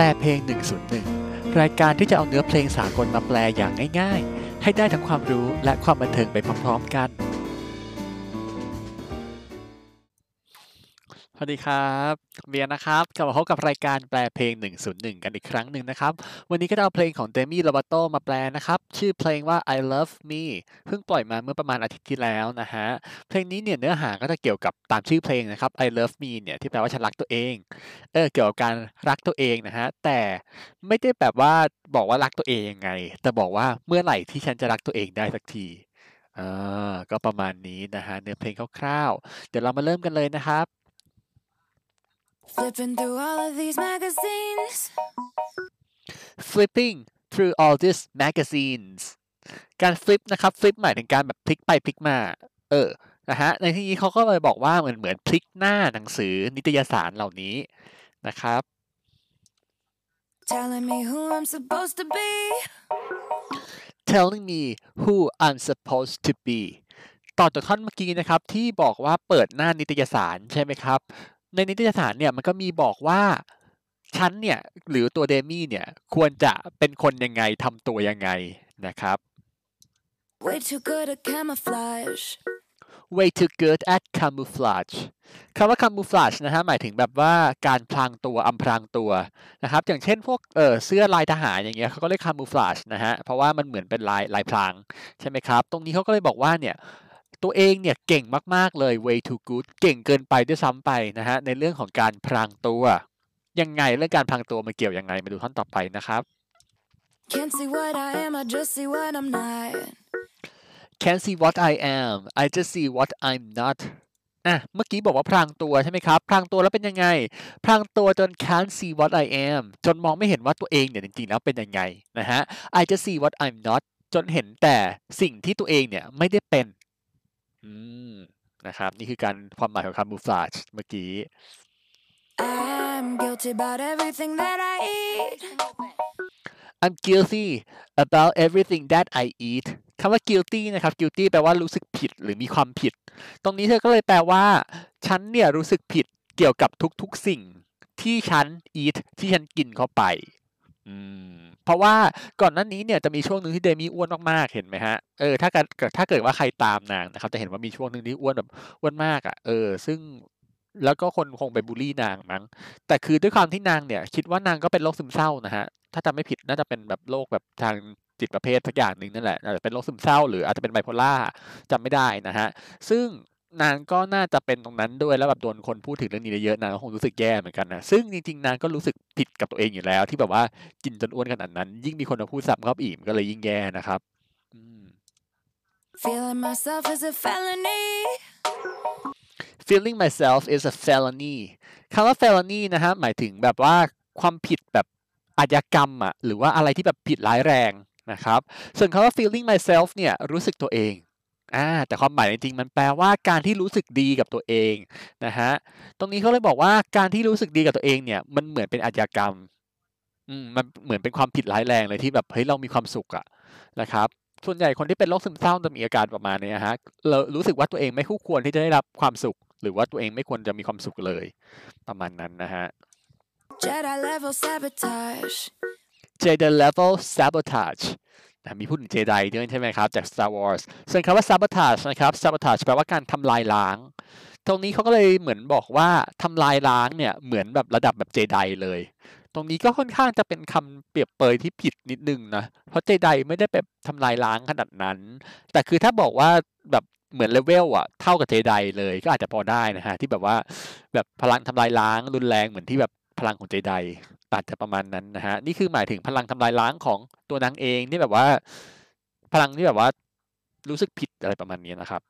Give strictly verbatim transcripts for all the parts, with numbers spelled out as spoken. ลเพลงหนึ่งศูนย์หนึ่งรายการที่จะเอาเนื้อเพลงสากลมาแปลอย่างง่ายๆให้ได้ทั้งความรู้และความบันเทิงไปพร้อมๆกันสวัสดีครับเบียร์นะครับกลับมาพบกับรายการแปลเพลงหนึ่งศูนย์หนึ่งกันอีกครั้งหนึ่งนะครับวันนี้ก็จะเอาเพลงของ Demi Lovato มาแปลนะครับชื่อเพลงว่า I Love Me เพิ่งปล่อยมาเมื่อประมาณอาทิตย์ที่แล้วนะฮะเพลงนี้เนี่ยเนื้อหาก็จะเกี่ยวกับตามชื่อเพลงนะครับ I Love Me เนี่ยที่แปลว่าฉันรักตัวเองเออเกี่ยวกับการรักตัวเองนะฮะแต่ไม่ได้แบบว่าบอกว่ารักตัวเองยังไงแต่บอกว่าเมื่อไหร่ที่ฉันจะรักตัวเองได้สักทีอ่าก็ประมาณนี้นะฮะเนื้อเพลงคร่าวๆเดี๋ยวเรามาเริ่มกันเลยนะครับFlipping through all of these magazines. Flipping through all these magazines. การ flip นะครับ flip หมายถึงการแบบพลิกไปพลิกมาเออนะฮะในที่นี้เขาก็เลยบอกว่าเหมือนเหมือนพลิกหน้าหนังสือนิตยสารเหล่านี้นะครับ Telling me who I'm supposed to be. Telling me who I'm supposed to be. ต่อจากท่อนเมื่อกี้นะครับที่บอกว่าเปิดหน้านิตยสารใช่ไหมครับในนิตยสารเนี่ยมันก็มีบอกว่าฉันเนี่ยหรือตัวเดมี่เนี่ยควรจะเป็นคนยังไงทำตัวยังไงนะครับ Way too good at camouflage Way too good at camouflage คำว่า camouflage นะฮะหมายถึงแบบว่าการพรางตัวอำพรางตัวนะครับอย่างเช่นพวกเออเสื้อลายทหารอย่างเงี้ยเขาก็เรียก camouflage นะฮะเพราะว่ามันเหมือนเป็นลายลายพรางใช่ไหมครับตรงนี้เขาก็เลยบอกว่าเนี่ยตัวเองเนี่ยเก่งมากๆเลย way too good เก่งเกินไปด้วยซ้ำไปนะฮะในเรื่องของการพรางตัวยังไงเรื่องการพรางตัวมันเกี่ยวยังไงมาดูท่อนต่อไปนะครับ Can't see what I am I just see what I'm not Can't see what I am I just see what I'm not อ่ะเมื่อกี้บอกว่าพรางตัวใช่ไหมครับพรางตัวแล้วเป็นยังไงพรางตัวจน Can't see what I am จนมองไม่เห็นว่าตัวเองเนี่ยจริงๆแล้วเป็นยังไงนะฮะ I just see what I'm not จนเห็นแต่สิ่งที่ตัวเองเนี่ยไม่ได้เป็นนะครับนี่คือการความหมายของคำ camouflage เมื่อกี้ I'm guilty about everything that I eat I'm guilty about everything that I eat คำว่า guilty นะครับ guilty แปลว่ารู้สึกผิดหรือมีความผิดตรงนี้เธอก็เลยแปลว่าฉันเนี่ยรู้สึกผิดเกี่ยวกับทุกๆสิ่งที่ฉัน eat ที่ฉันกินเข้าไปเพราะว่าก่อนหน้านี้เนี่ยจะมีช่วงหนึ่งที่เดมี่อ้วนมากๆเห็นไหมฮะเออถ้าการถ้าเกิดว่าใครตามนางนะครับจะเห็นว่ามีช่วงหนึ่งที่อ้วนแบบอ้วนมากอ่ะเออซึ่งแล้วก็คนคงไปบูลลี่นางมั้งแต่คือด้วยความที่นางเนี่ยคิดว่านางก็เป็นโรคซึมเศร้านะฮะถ้าจำไม่ผิดน่าจะเป็นแบบโรคแบบทางจิตประเภทสักอย่างหนึ่งนั่นแหละอาจจะเป็นโรคซึมเศร้าหรืออาจจะเป็นไบโพล่าจำไม่ได้นะฮะซึ่งนางก็น่าจะเป็นตรงนั้นด้วยแล้วแบบโดนคนพูดถึงเรื่องนี้เยอะนางก็คงรู้สึกแย่เหมือนกันนะซึ่งจริงๆนางก็รู้สึกผิดกับตัวเองอยู่แล้วที่แบบว่ากินจนอ้วนขนาดนั้นยิ่งมีคนมาพูดซ้ำเข้าไปอีกก็เลยยิ่งแย่นะครับ Feeling myself is a felony Feeling myself is a felony คำว่า felony นะฮะหมายถึงแบบว่าความผิดแบบอาชญากรรมอ่ะหรือว่าอะไรที่แบบผิดร้ายแรงนะครับส่วนคำว่า feeling myself เนี่ยรู้สึกตัวเองอ่าแต่ความหมายจริงๆมันแปลว่าการที่รู้สึกดีกับตัวเองนะฮะตรงนี้เขาเลยบอกว่าการที่รู้สึกดีกับตัวเองเนี่ยมันเหมือนเป็นอาชญากรรมอืมมันเหมือนเป็นความผิดร้ายแรงเลยที่แบบเฮ้ยเรามีความสุขอะนะครับส่วนใหญ่คนที่เป็นโรคซึมเศร้าจะมีอาการประมาณนี้ฮะเรารู้สึกว่าตัวเองไม่คู่ควรที่จะได้รับความสุขหรือว่าตัวเองไม่ควรจะมีความสุขเลยประมาณนั้นนะฮะ Jedi level sabotage Jedi level sabotageมีพูดถึง Jedi ด้วยใช่ไหมครับจาก Star Wars ส่วนคำว่า sabotage นะครับ sabotage แปลว่าการทำลายล้างตรงนี้เขาก็เลยเหมือนบอกว่าทำลายล้างเนี่ยเหมือนแบบระดับแบบ Jedi เลยตรงนี้ก็ค่อนข้างจะเป็นคำเปรียบเปรยที่ผิดนิดนึงนะเพราะ Jedi ไม่ได้แบบทำลายล้างขนาดนั้นแต่คือถ้าบอกว่าแบบเหมือนเลเวลอะเท่ากับ Jedi เลยก็อาจจะพอได้นะฮะที่แบบว่าแบบพลังทำลายล้างรุนแรงเหมือนที่แบบพลังของ Jediอาจจะประมาณนั้นนะฮะนี่คือหมายถึงพลังทำลายล้างของตัวนางเองที่แบบว่าพลังที่แบบว่ารู้สึกผิดอะไรประมาณนี้นะครับ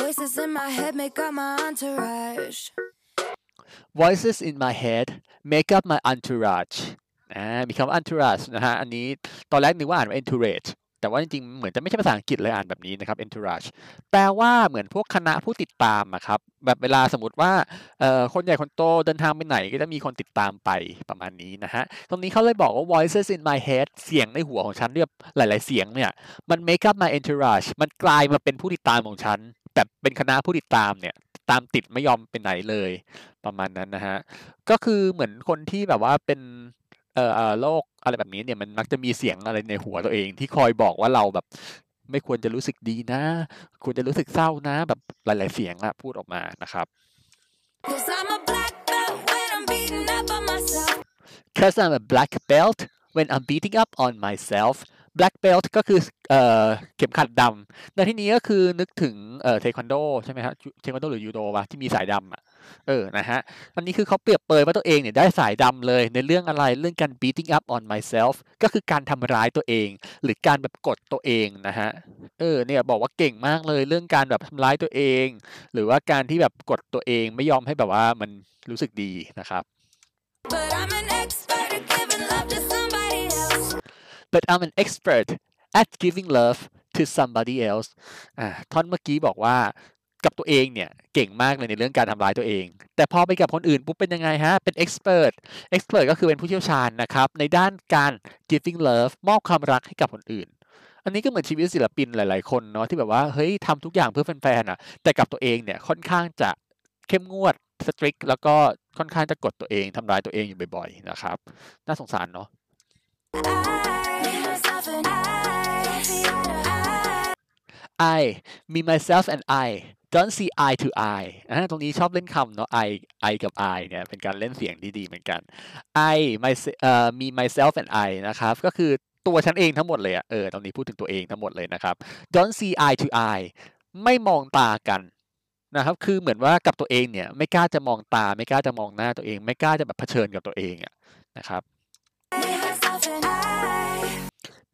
Voices in my head make up my entourage Voices in my head make up my entourage อ่ามีคำว่า entourage นะฮะอันนี้ตอนแรกนึกว่าอ่านว่า entourage แต่ว่าจริงๆเหมือนจะไม่ใช่ภาษาอังกฤษเลยอ่านแบบนี้นะครับ entourage แปลว่าเหมือนพวกคณะผู้ติดตามอะครับแบบเวลาสมมติว่าคนใหญ่คนโตเดินทางไปไหนก็จะมีคนติดตามไปประมาณนี้นะฮะตรงนี้เขาเลยบอกว่า voices in my head เสียงในหัวของฉันเรียบหลายๆเสียงเนี่ยมัน make up my entourage มันกลายมาเป็นผู้ติดตามของฉันแต่เป็นคณะผู้ติดตามเนี่ยตามติดไม่ยอมไปไหนเลย ประมาณนั้นนะฮะ ก็คือเหมือนคนที่แบบว่าเป็น เอ่อ เอ่อ โรคอะไรแบบนี้เนี่ย มันมักจะมีเสียงอะไรในหัวตัวเองที่คอยบอกว่าเราแบบไม่ควรจะรู้สึกดีนะ ควรจะรู้สึกเศร้านะ แบบหลายๆเสียงอะพูดออกมานะครับ 'Cause I'm a black belt when I'm beating up on myself. Cause I'm a black belt when I'm beating up on myself. Black belt ก็คือเอ่อเข็มขัดดำในที่นี้ก็คือนึกถึงเอ่อเทควันโดใช่ไหมฮะเทควันโดหรือยูโดวะที่มีสายดำอ่ะเออนะฮะอันนี้คือเขาเปรียบเปรยว่าตัวเองเนี่ยได้สายดำเลยในเรื่องอะไรเรื่องการ beating up on myself ก็คือการทำร้ายตัวเองหรือการแบบกดตัวเองนะฮะเออเนี่ยบอกว่าเก่งมากเลยเรื่องการแบบทำร้ายตัวเองหรือว่าการที่แบบกดตัวเองไม่ยอมให้แบบว่ามันรู้สึกดีนะครับBut I'm an expert at giving love to somebody else อ่าท่อนเมื่อกี้บอกว่ากับตัวเองเนี่ยเก่งมากเลยในเรื่องการทำร้ายตัวเองแต่พอไปกับคนอื่นปุ๊บเป็นยังไงฮะเป็น expert expert ก็คือเป็นผู้เชี่ยวชาญนะครับในด้านการ giving love มอบความรักให้กับคนอื่นอันนี้ก็เหมือนชีวิตศิลปินหลายๆคนเนาะที่แบบว่าเฮ้ยทำทุกอย่างเพื่อแฟนๆอ่ะแต่กับตัวเองเนี่ยค่อนข้างจะเข้มงวด strict แล้วก็ค่อนข้างจะกดตัวเองทำร้ายตัวเองอยู่บ่อยๆนะครับน่าสงสารเนาะI, me, myself, and I don't see eye to eye อ่าตรงนี้ชอบเล่นคำเนาะ I I กับ I เนี่ยเป็นการเล่นเสียงดีๆเหมือนกัน I my เอ่อ me myself and I นะครับก็คือตัวฉันเองทั้งหมดเลยอะเออตรงนี้พูดถึงตัวเองทั้งหมดเลยนะครับ don't see eye to eye ไม่มองตากันนะครับคือเหมือนว่ากับตัวเองเนี่ยไม่กล้าจะมองตาไม่กล้าจะมองหน้าตัวเองไม่กล้าจะแบบเผชิญกับตัวเองอะนะครับ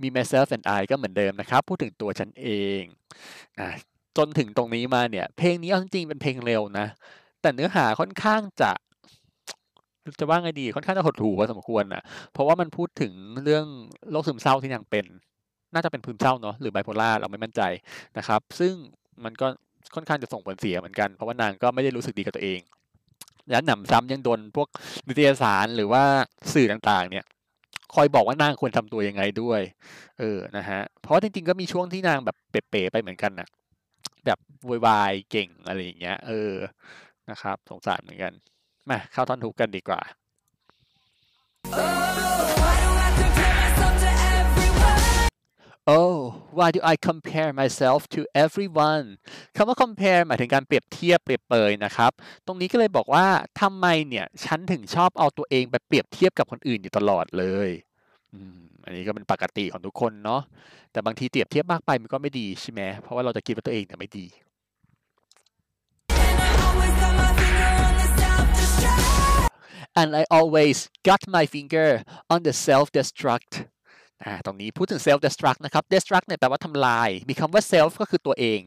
me myself and I ก็เหมือนเดิมนะครับพูดถึงตัวฉันเองนะจนถึงตรงนี้มาเนี่ยเพลงนี้เอาจริงๆเป็นเพลงเร็วนะแต่เนื้อหาค่อนข้างจะจะว่าไงดีค่อนข้างจะหดหู่พอสมควรนะเพราะว่ามันพูดถึงเรื่องโรคซึมเศร้าที่ยังเป็นน่าจะเป็นซึมเศร้าเนาะหรือไบโพล่าเราไม่มั่นใจนะครับซึ่งมันก็ค่อนข้างจะส่งผลเสียเหมือนกันเพราะว่านางก็ไม่ได้รู้สึกดีกับตัวเองและหนำซ้ำยังโดนพวกนิตยสารหรือว่าสื่อต่างๆเนี่ยคอยบอกว่านางควรทำตัวยังไงด้วยเออนะฮะเพราะจริงๆก็มีช่วงที่นางแบบเป๋ๆไปเหมือนกันนะแบบวุ่นวายเก่งอะไรอย่างเงี้ยเออนะครับสงสารเหมือนกันมาเข้าท่อนทุกกันดีกว่า Oh why do I compare myself to everyone คำว่า compare หมายถึงการเปรียบเทียบเปรียบเปยนะครับตรงนี้ก็เลยบอกว่าทำไมเนี่ยฉันถึงชอบเอาตัวเองไปเปรียบเทียบกับคนอื่นอยู่ตลอดเลยอันนี้ก็เป็นปกติของทุกคนเนาะแต่บางทีเปรียบเทียบมากไปมันก็ไม่ดีใช่ไหมเพราะว่าเราจะคิดว่าตัวเองเนี่ยไม่ดี And I always got my finger on the self-destructตรงนี้พูดถึง self destruct นะครับ destruct เนี่ยแปลว่าทำลายมีคำว่า self ก็คือตัวเอง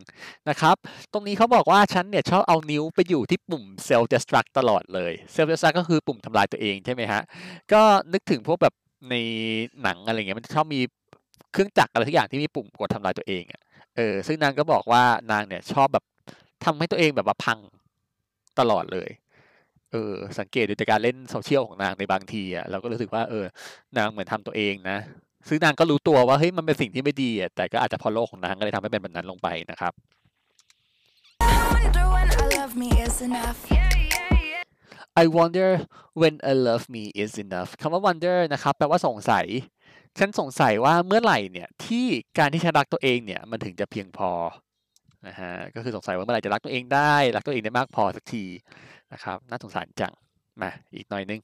นะครับตรงนี้เขาบอกว่าฉันเนี่ยชอบเอานิ้วไปอยู่ที่ปุ่ม self destruct ตลอดเลย self destruct ก็คือปุ่มทำลายตัวเองใช่ไหมฮะก็นึกถึงพวกแบบในหนังอะไรเงี้ยมันชอบมีเครื่องจักรอะไรทุกอย่างที่มีปุ่มกดทำลายตัวเองเออซึ่งนางก็บอกว่านางเนี่ยชอบแบบทำให้ตัวเองแบบว่าพังตลอดเลยเออสังเกตดูจากการเล่นโซเชียลของนางในบางทีอ่ะเราก็รู้สึกว่าเออนางเหมือนทำตัวเองนะซึ่งนางก็รู้ตัวว่าเฮ้ยมันเป็นสิ่งที่ไม่ดีอ่ะแต่ก็อาจจะพอโลกของนางก็เลยทำให้เป็นแบบนั้นลงไปนะครับ I wonder when I love me is enough คำว่า wonder นะครับแปลว่าสงสัยฉันสงสัยว่าเมื่อไหร่เนี่ยที่การที่ฉันรักตัวเองเนี่ยมันถึงจะเพียงพอนะฮะก็คือสงสัยว่าเมื่อไหร่จะรักตัวเองได้รักตัวเองได้มากพอสักทีนะครับน่าสงสารจังมาอีกหน่อยนึง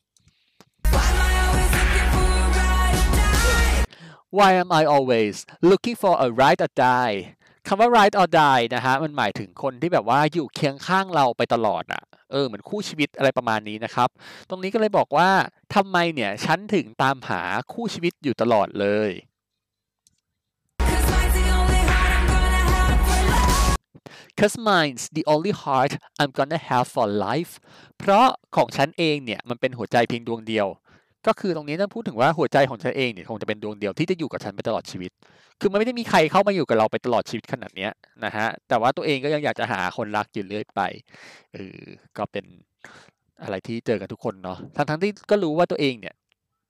Why am I always looking for a ride or die คำว่า ride or die นะฮะมันหมายถึงคนที่แบบว่าอยู่เคียงข้างเราไปตลอดอ่ะเออเหมือนคู่ชีวิตอะไรประมาณนี้นะครับตรงนี้ก็เลยบอกว่าทำไมเนี่ยฉันถึงตามหาคู่ชีวิตอยู่ตลอดเลย 'Cause mine's the only heart I'm gonna have for life เพราะของฉันเองเนี่ยมันเป็นหัวใจเพียงดวงเดียวก็คือตรงนี้ต้องพูดถึงว่าหัวใจของฉันเองเนี่ยคงจะเป็นดวงเดียวที่จะอยู่กับฉันไปตลอดชีวิตคือมันไม่ได้มีใครเข้ามาอยู่กับเราไปตลอดชีวิตขนาดเนี้ยนะฮะแต่ว่าตัวเองก็ยังอยากจะหาคนรักอยู่เรื่อยไปเออก็เป็นอะไรที่เจอกันทุกคนเนาะทั้งๆที่ก็รู้ว่าตัวเองเนี่ย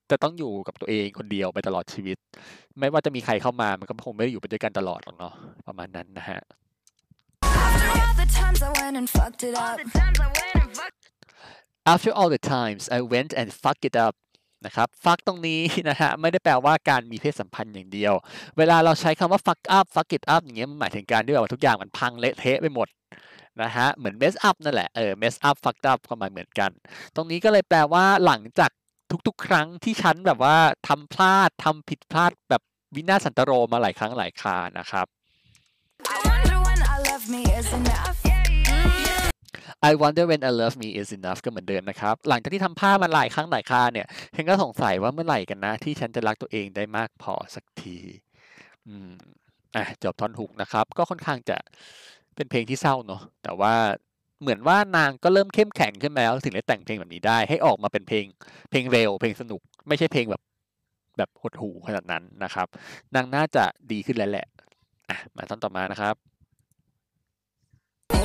จะต้องอยู่กับตัวเองคนเดียวไปตลอดชีวิตไม่ว่าจะมีใครเข้ามามันก็คงไม่ได้อยู่ไปด้วยกันตลอดหรอกเนาะประมาณนั้นนะฮะ after all the times I went and fucked it up นะครับ fuck ตรงนี้นะฮะไม่ได้แปลว่าการมีเพศสัมพันธ์อย่างเดียวเวลาเราใช้คำว่า fuck up fuck it up อย่างเงี้ยมันหมายถึงการที่แบบว่าทุกอย่างมันพังเละเทะไปหมดนะฮะเหมือน mess up นั่นแหละเออ mess up fuck up ความหมายเหมือนกันตรงนี้ก็เลยแปลว่าหลังจากทุกๆครั้งที่ฉันแบบว่าทำพลาดทำผิดพลาดแบบวินาศสันตโรมาหลายครั้งหลายครานะครับ I wonder when I love me is enough I wonder when I love me is enough ก็เหมือนเดิมนะครับหลังจากที่ทำพลาดมาหลายครั้งหลายคราเนี่ยฉันก็สงสัยว่าเมื่อไหร่กันนะที่ฉันจะรักตัวเองได้มากพอสักทีอืมอ่ะจบท่อนฮุกนะครับก็ค่อนข้างจะเป็นเพลงที่เศร้าเนาะแต่ว่าเหมือนว่านางก็เริ่มเข้มแข็งขึ้นมาแล้วถึงได้แต่งเพลงแบบนี้ได้ให้ออกมาเป็นเพลงเพลงเร็วเพลงสนุกไม่ใช่เพลงแบบแบบหดหู่ขนาดนั้นนะครับนางน่าจะดีขึ้นแล้วแหละอ่ะมาท่อนต่อมานะครับ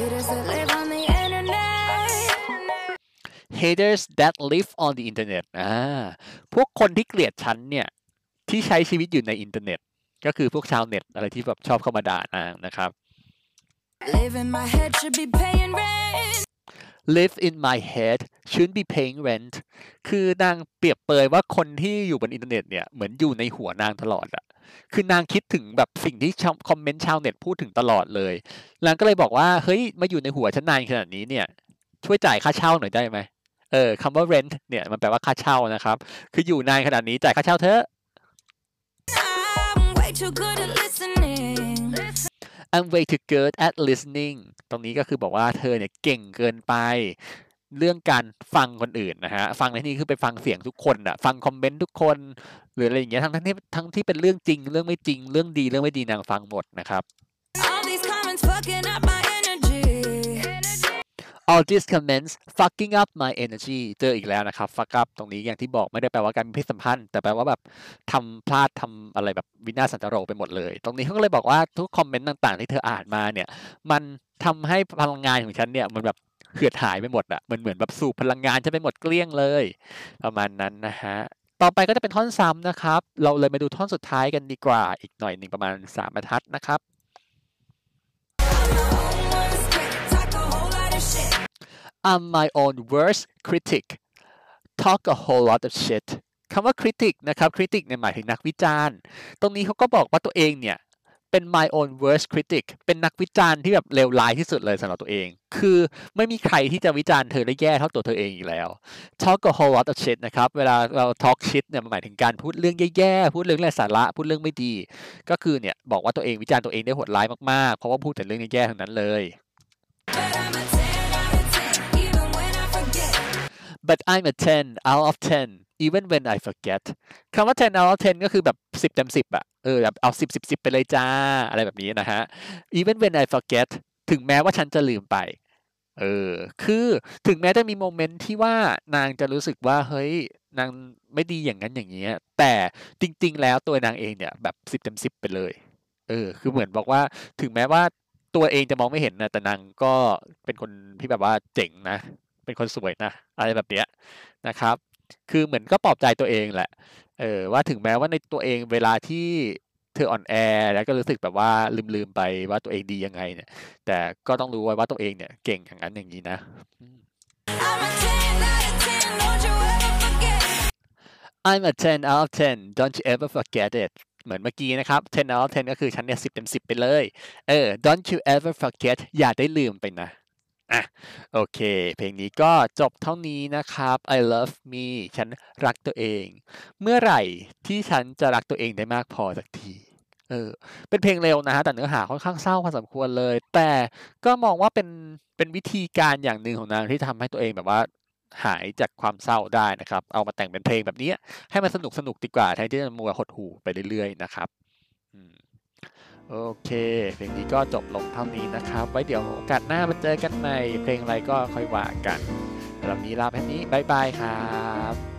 Haters that live on the internet Haters that live on the internet อ่าพวกคนที่เกลียดฉันเนี่ยที่ใช้ชีวิตอยู่ในอินเทอร์เน็ตก็คือพวกชาวเน็ตอะไรที่แบบชอบเข้ามาด่านางนะครับLive in my head should be paying rent Live in my head should be paying rent คือนางเปรียบเปยว่าคนที่อยู่บนอินเทอร์เน็ตเนี่ยเหมือนอยู่ในหัวนางตลอดอะคือนางคิดถึงแบบสิ่งที่คอมเมนต์ชาวเน็ตพูดถึงตลอดเลยนางก็เลยบอกว่าเฮ้ยมาอยู่ในหัวฉันนานขนาดนี้เนี่ยช่วยจ่ายค่าเช่าหน่อยได้ไหมเออคำว่า rent เนี่ยมันแปลว่าค่าเช่านะครับคืออยู่นานขนาดนี้จ่ายค่าเช่าเถอะ I'm way too good at listening I'm way too good at listening ตรงนี้ก็คือบอกว่าเธอเนี่ยเก่งเกินไปเรื่องการฟังคนอื่นนะฮะฟังในที่นี้คือไปฟังเสียงทุกคนอะฟังคอมเมนต์ทุกคนหรืออะไรอย่างเงี้ยทั้งทั้งที่ทั้งที่เป็นเรื่องจริงเรื่องไม่จริงเรื่องดีเรื่องไม่ดีนางฟังหมดนะครับ All these comments fucking up my energy All these comments fucking up my energy เจออีกแล้วนะครับ fuck up ตรงนี้อย่างที่บอกไม่ได้แปลว่าการมีเพศสัมพันธ์แต่แปลว่าแบบทำพลาดทำอะไรแบบวินาศสันตโรไปหมดเลยตรงนี้เขาก็เลยบอกว่าทุกคอมเมนต์ต่างๆที่เธออ่านมาเนี่ยมันทำให้พลังงานของฉันเนี่ยมันแบบเหือดหายไปหมดอ่ะมันเหมือนแบบสูบพลังงานฉันไปหมดเกลี้ยงเลยประมาณนั้นนะฮะต่อไปก็จะเป็นท่อนซ้ำนะครับเราเลยมาดูท่อนสุดท้ายกันดีกว่าอีกหน่อยหนึ่งประมาณสามบรรทัดนะครับI'm my own worst critic. Talk a whole lot of shit. คำว่า critic นะครับ critic เนี่ยหมายถึงนักวิจารณ์ตรงนี้เขาก็บอกว่าตัวเองเนี่ยเป็น my own worst critic เป็นนักวิจารณ์ที่แบบเลวร้ายที่สุดเลยสำหรับตัวเองคือไม่มีใครที่จะวิจารณ์เธอได้แย่เท่าตัวเธอเองอีกแล้ว Talk a whole lot of shit นะครับเวลาเรา talk shit เนี่ยหมายถึงการพูดเรื่องแย่ๆพูดเรื่องไร้สาระพูดเรื่องไม่ดีก็คือเนี่ยบอกว่าตัวเองวิจารณ์ตัวเองได้โหดร้ายมากๆเพราะว่าพูดแต่เรื่องแย่ๆทั้งนั้นเลย But I'm a ten out of ten even when I forget คำว่าten out of tenก็คือแบบสิบเต็มสิบอะเออแบบเอาสิบ สิบ สิบไปเลยจ้าอะไรแบบนี้นะฮะ even when I forget ถึงแม้ว่าฉันจะลืมไปเออคือถึงแม้จะมีโมเมนต์ที่ว่านางจะรู้สึกว่าเฮ้ยนางไม่ดีอย่างนั้นอย่างนี้แต่จริงๆแล้วตัวนางเองเนี่ยแบบสิบเต็มสิบไปเลยเออคือเหมือนบอกว่าถึงแม้ว่าตัวเองจะมองไม่เห็นนะแต่นางก็เป็นคนที่แบบว่าเจ๋งนะเป็นคนสวยนะอะไรแบบเนี้ยนะครับคือเหมือนก็ปลอบใจตัวเองแหละเออว่าถึงแม้ว่าในตัวเองเวลาที่เธออ่อนแอแล้วก็รู้สึกแบบว่าลืมๆไปว่าตัวเองดียังไงเนี่ยแต่ก็ต้องรู้ไว้ว่าตัวเองเนี่ยเก่งอย่างนั้นอย่างนี้นะ I'm a ten out of ten don't you ever forget it เหมือนเมื่อกี้นะครับten out of tenก็คือฉันเนี่ยสิบเต็มสิบไปเลยเออ don't you ever forget อย่าได้ลืมไปนะอ่ะโอเคเพลงนี้ก็จบเท่านี้นะครับ I love me ฉันรักตัวเองเมื่อไหร่ที่ฉันจะรักตัวเองได้มากพอสักทีเออเป็นเพลงเร็วนะฮะแต่เนื้อหาค่อนข้างเศร้าพอสมควรเลยแต่ก็มองว่าเป็นเป็นวิธีการอย่างหนึ่งของนางที่ทำให้ตัวเองแบบว่าหายจากความเศร้าได้นะครับเอามาแต่งเป็นเพลงแบบนี้ให้มันสนุกสนุกดีกว่าแทนที่จะมัวหดหู่ไปเรื่อยๆนะครับโอเคเพลงนี้ก็จบลงเท่านี้นะครับไว้เดี๋ยวโอกาสหน้ามาเจอกันใหม่เพลงอะไรก็ค่อยว่ากันสำหรับนี้ลาไปนี้บ๊ายบายครับ